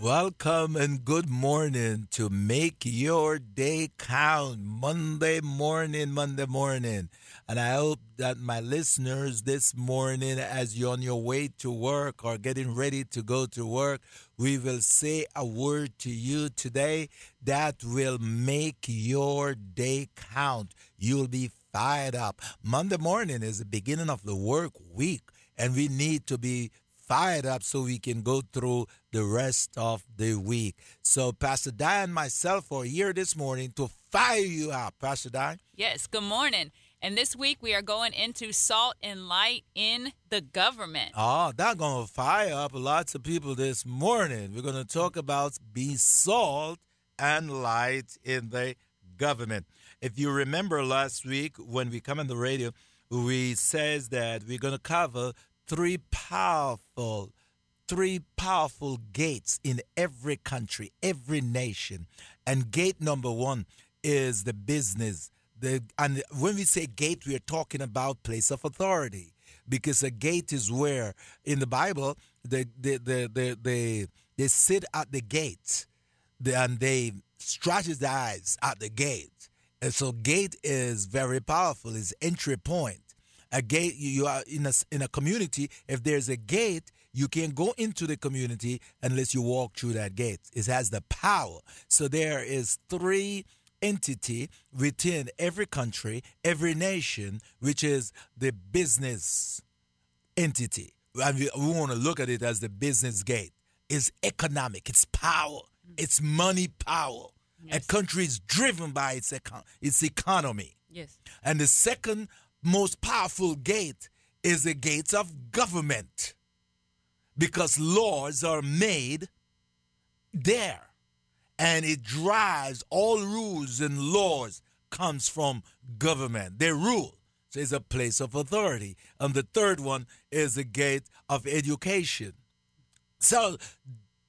Welcome and good morning to Make Your Day Count, Monday morning. And I hope that my listeners this morning, as you're on your way to work or getting ready to go to work, we will say a word to you today that will make your day count. You'll be fired up. Monday morning is the beginning of the work week, and we need to be fired up so we can go through the rest of the week. So Pastor Diane and myself are here this morning to fire you up. Pastor Diane? Yes, good morning. And this week we are going into salt and light in the government. Oh, that's going to fire up lots of people this morning. We're going to talk about be salt and light in the government. If you remember last week when we come on the radio, we says that we're going to cover three powerful gates in every country, every nation. And gate number one is the business. And when we say gate, we are talking about place of authority, because a gate is where, in the Bible, they sit at the gate and they strategize at the gate. And so gate is very powerful. It's entry point. A gate, you are in a community. If there's a gate, you can't go into the community unless you walk through that gate. It has the power. So there is three entity within every country, every nation, which is the business entity. And we want to look at it as the business gate. It's economic. It's power. It's money power. Yes. A country is driven by its economy. Yes. And the second most powerful gate is the gates of government, because laws are made there, and it drives all rules, and laws comes from government. They rule. So it's a place of authority. And the third one is the gate of education. So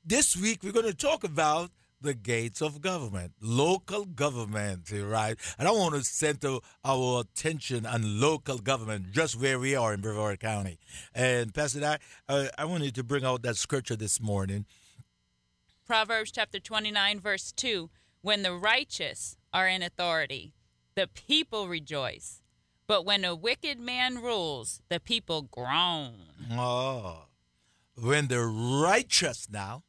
this week we're going to talk about the gates of government, local government, right? And I want to center our attention on local government, just where we are in Brevard County. And Pastor, I wanted to bring out that scripture this morning. Proverbs chapter 29, verse 2, when the righteous are in authority, the people rejoice. But when a wicked man rules, the people groan. Oh, when the righteous now.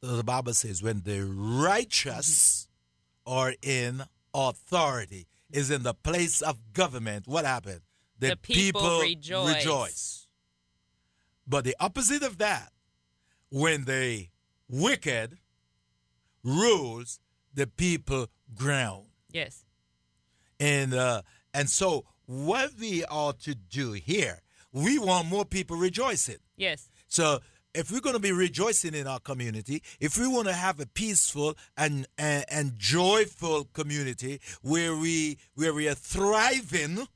The Bible says when the righteous are in authority, is in the place of government, what happened? The people rejoice. But the opposite of that, when the wicked rules, the people groan. Yes. And so what we ought to do here, we want more people rejoicing. Yes. So if we're going to be rejoicing in our community, if we want to have a peaceful and joyful community where we are thriving,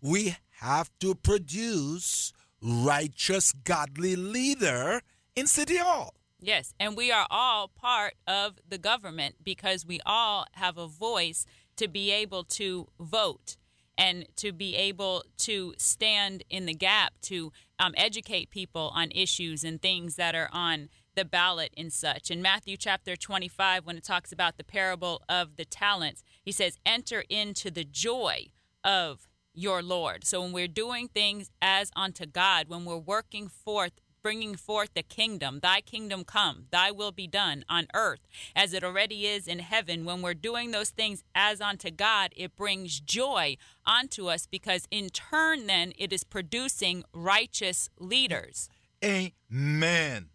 we have to produce righteous, godly leader in City Hall. Yes, and we are all part of the government because we all have a voice to be able to vote and to be able to stand in the gap to educate people on issues and things that are on the ballot and such. In Matthew chapter 25, when it talks about the parable of the talents, he says, enter into the joy of your Lord. So when we're doing things as unto God, when we're working forth, bringing forth the kingdom, thy kingdom come, thy will be done on earth as it already is in heaven. When we're doing those things as unto God, it brings joy onto us because in turn then it is producing righteous leaders. Amen.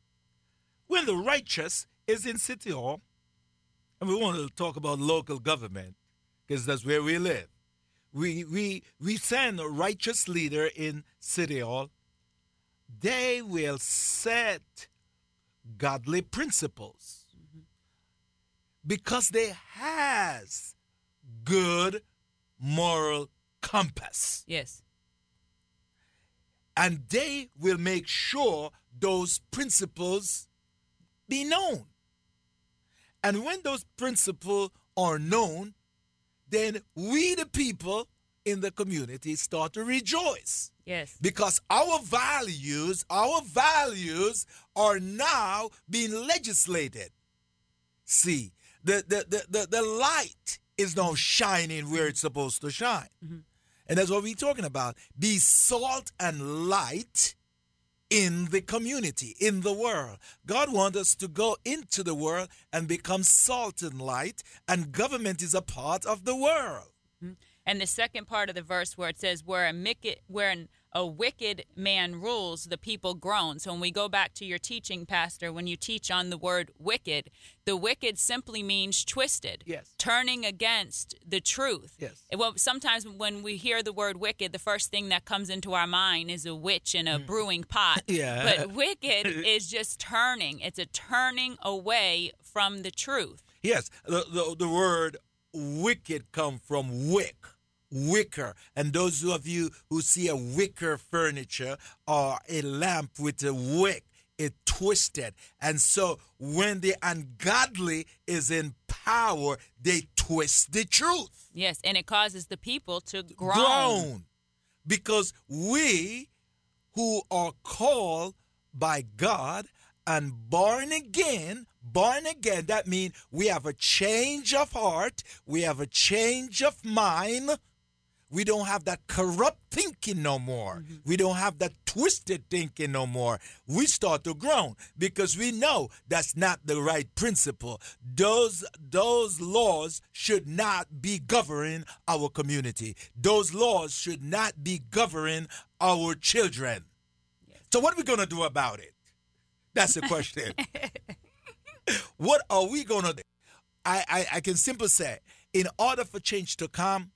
When the righteous is in City Hall, and we want to talk about local government because that's where we live. We send a righteous leader in City Hall. They will set godly principles because they has good moral compass. Yes. And they will make sure those principles be known. And when those principles are known, then we, the people in the community, start to rejoice. Yes. Because our values are now being legislated. See, the light is now shining where it's supposed to shine. Mm-hmm. And that's what we're talking about. Be salt and light in the community, in the world. God wants us to go into the world and become salt and light, and government is a part of the world. And the second part of the verse where it says, where a wicked man rules, the people groan. So when we go back to your teaching, Pastor, when you teach on the word wicked, the wicked simply means twisted, yes, turning against the truth. Yes. Well, sometimes when we hear the word wicked, the first thing that comes into our mind is a witch in a brewing pot. Yeah. But wicked is just turning. It's a turning away from the truth. Yes, the word wicked comes from wick. Wicker, and those of you who see a wicker furniture or a lamp with a wick, it twisted. And so when the ungodly is in power, they twist the truth. Yes, and it causes the people to groan. Because we who are called by God and born again, that means we have a change of heart, we have a change of mind. We don't have that corrupt thinking no more. Mm-hmm. We don't have that twisted thinking no more. We start to groan because we know that's not the right principle. Those laws should not be governing our community. Those laws should not be governing our children. Yes. So what are we going to do about it? That's the question. What are we going to do? I can simply say, in order for change to come,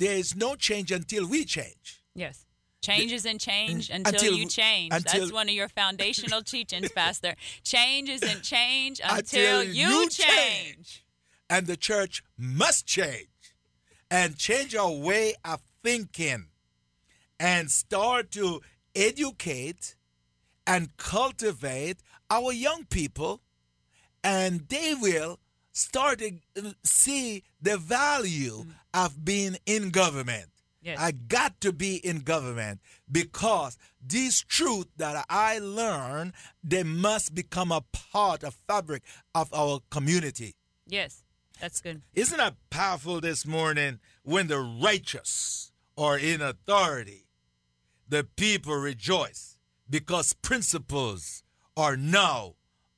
there is no change until we change. Yes. Change isn't change until you change. That's one of your foundational teachings, Pastor. Change isn't change until you change. And the church must change and change our way of thinking and start to educate and cultivate our young people, and they will start to see the value of being in government. Yes. I got to be in government because these truths that I learn, they must become a part of fabric of our community. Yes, that's good. Isn't that powerful this morning? When the righteous are in authority, the people rejoice because principles are now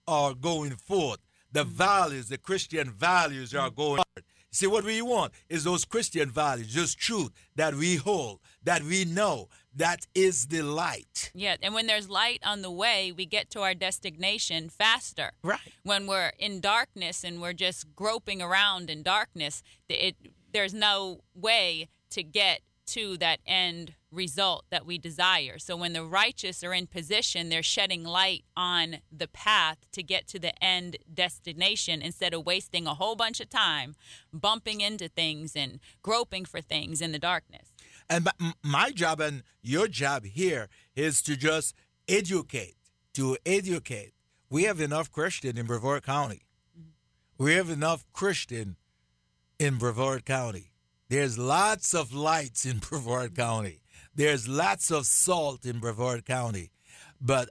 are going forth. The values, the Christian values are going forward. See, what we want is those Christian values, just truth that we hold, that we know, that is the light. Yeah, and when there's light on the way, we get to our destination faster. Right. When we're in darkness and we're just groping around in darkness, there's no way to get to that end result that we desire. So when the righteous are in position, they're shedding light on the path to get to the end destination instead of wasting a whole bunch of time bumping into things and groping for things in the darkness. And my job and your job here is to just educate, to educate. We have enough Christian in Brevard County. Mm-hmm. We have enough Christian in Brevard County. There's lots of lights in Brevard County. There's lots of salt in Brevard County.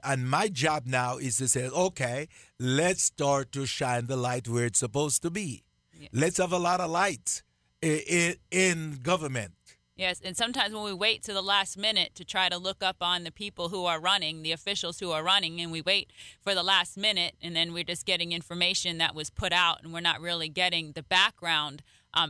And my job now is to say, okay, let's start to shine the light where it's supposed to be. Yeah. Let's have a lot of light in government. Yes, and sometimes when we wait to the last minute to try to look up on the people who are running, the officials who are running, and we wait for the last minute, and then we're just getting information that was put out, and we're not really getting the background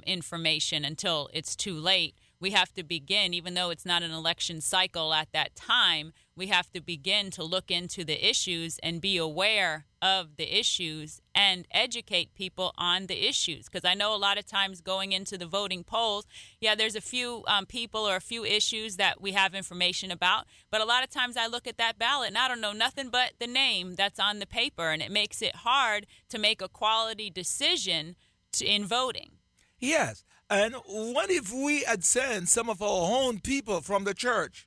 information until it's too late. We have to begin, even though it's not an election cycle at that time, we have to begin to look into the issues and be aware of the issues and educate people on the issues. Because I know a lot of times going into the voting polls, there's a few people or a few issues that we have information about. But a lot of times I look at that ballot and I don't know nothing but the name that's on the paper. And it makes it hard to make a quality decision in voting. Yes. And what if we had sent some of our own people from the church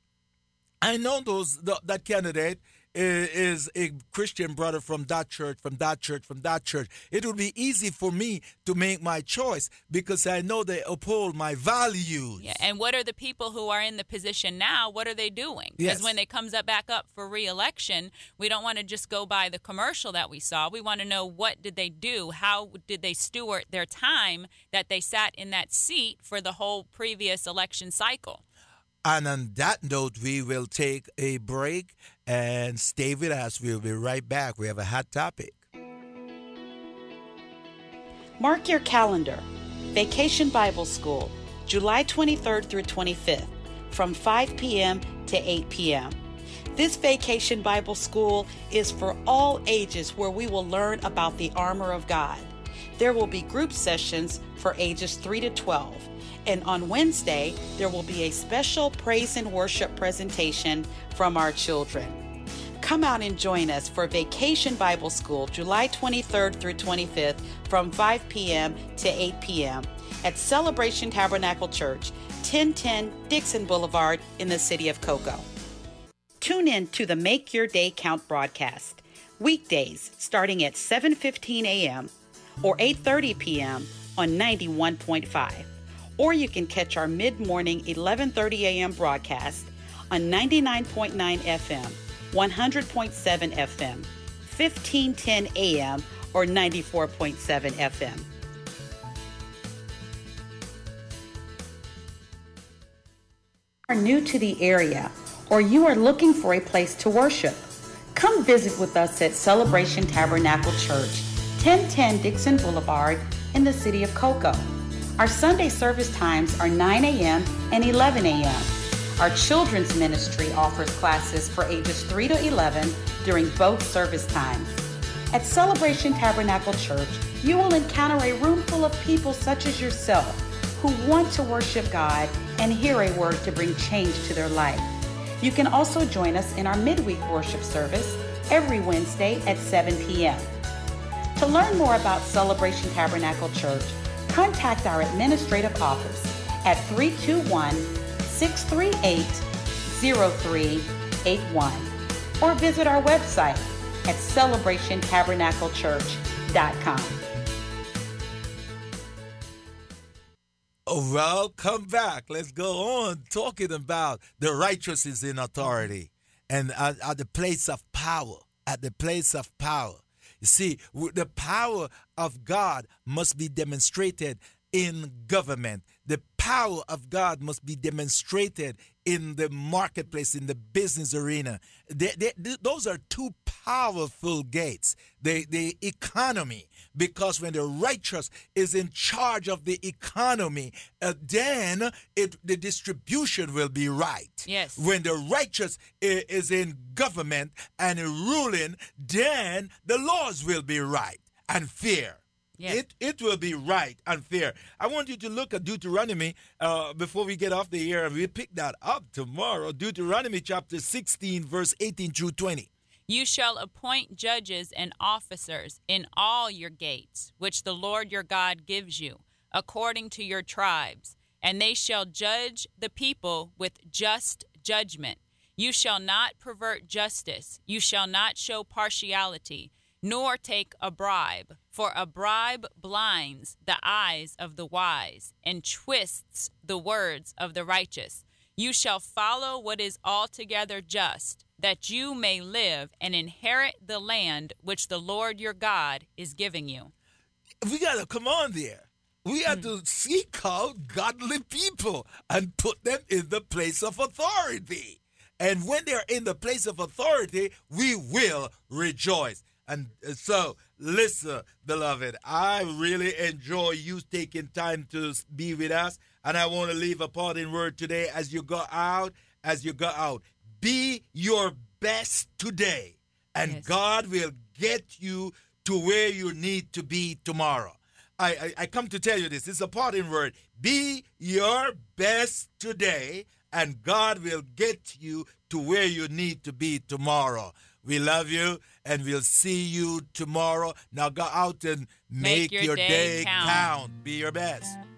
I know that candidate is a Christian brother from that church, from that church, from that church. It would be easy for me to make my choice because I know they uphold my values. Yeah, and what are the people who are in the position now, what are they doing? Because when they comes up back up for re-election, we don't want to just go by the commercial that we saw. We want to know, what did they do? How did they steward their time that they sat in that seat for the whole previous election cycle? And on that note, we will take a break, and stay with us. We'll be right back. We have a hot topic. Mark your calendar. Vacation Bible School, July 23rd through 25th, from 5 p.m. to 8 p.m. This Vacation Bible School is for all ages, where we will learn about the armor of God. There will be group sessions for ages 3 to 12. And on Wednesday, there will be a special praise and worship presentation from our children. Come out and join us for Vacation Bible School, July 23rd through 25th, from 5 p.m. to 8 p.m. at Celebration Tabernacle Church, 1010 Dixon Boulevard in the city of Cocoa. Tune in to the Make Your Day Count broadcast, weekdays starting at 7:15 a.m. or 8:30 p.m. on 91.5. Or you can catch our mid-morning 11:30 a.m. broadcast on 99.9 FM, 100.7 FM, 1510 AM, or 94.7 FM. If you are new to the area, or you are looking for a place to worship, come visit with us at Celebration Tabernacle Church, 1010 Dixon Boulevard in the city of Cocoa. Our Sunday service times are 9 a.m. and 11 a.m. Our children's ministry offers classes for ages 3 to 11 during both service times. At Celebration Tabernacle Church, you will encounter a room full of people such as yourself who want to worship God and hear a word to bring change to their life. You can also join us in our midweek worship service every Wednesday at 7 p.m. To learn more about Celebration Tabernacle Church, contact our administrative office at 321-638-0381 or visit our website at celebrationtabernaclechurch.com. Welcome back. Let's go on talking about the righteous is in authority and at the place of power, at the place of power. You see, the power of God must be demonstrated in government. The power of God must be demonstrated in the marketplace, in the business arena. Those are two powerful gates, the economy, because when the righteous is in charge of the economy, then the distribution will be right. Yes. When the righteous is in government and ruling, then the laws will be right and fair. Yes. It will be right and fair. I want you to look at Deuteronomy before we get off the air, and we pick that up tomorrow. Deuteronomy chapter 16, verse 18 through 20. You shall appoint judges and officers in all your gates, which the Lord your God gives you, according to your tribes, and they shall judge the people with just judgment. You shall not pervert justice. You shall not show partiality, nor take a bribe, for a bribe blinds the eyes of the wise and twists the words of the righteous. You shall follow what is altogether just, that you may live and inherit the land which the Lord your God is giving you. We got to come on there. We have to seek out godly people and put them in the place of authority. And when they're in the place of authority, we will rejoice. And so, listen, beloved, I really enjoy you taking time to be with us. And I want to leave a parting word today as you go out, Be your best today, and God will get you to where you need to be tomorrow. I come to tell you this. This is a parting word. Be your best today, and God will get you to where you need to be tomorrow. We love you, and we'll see you tomorrow. Now go out and make your day count. Be your best.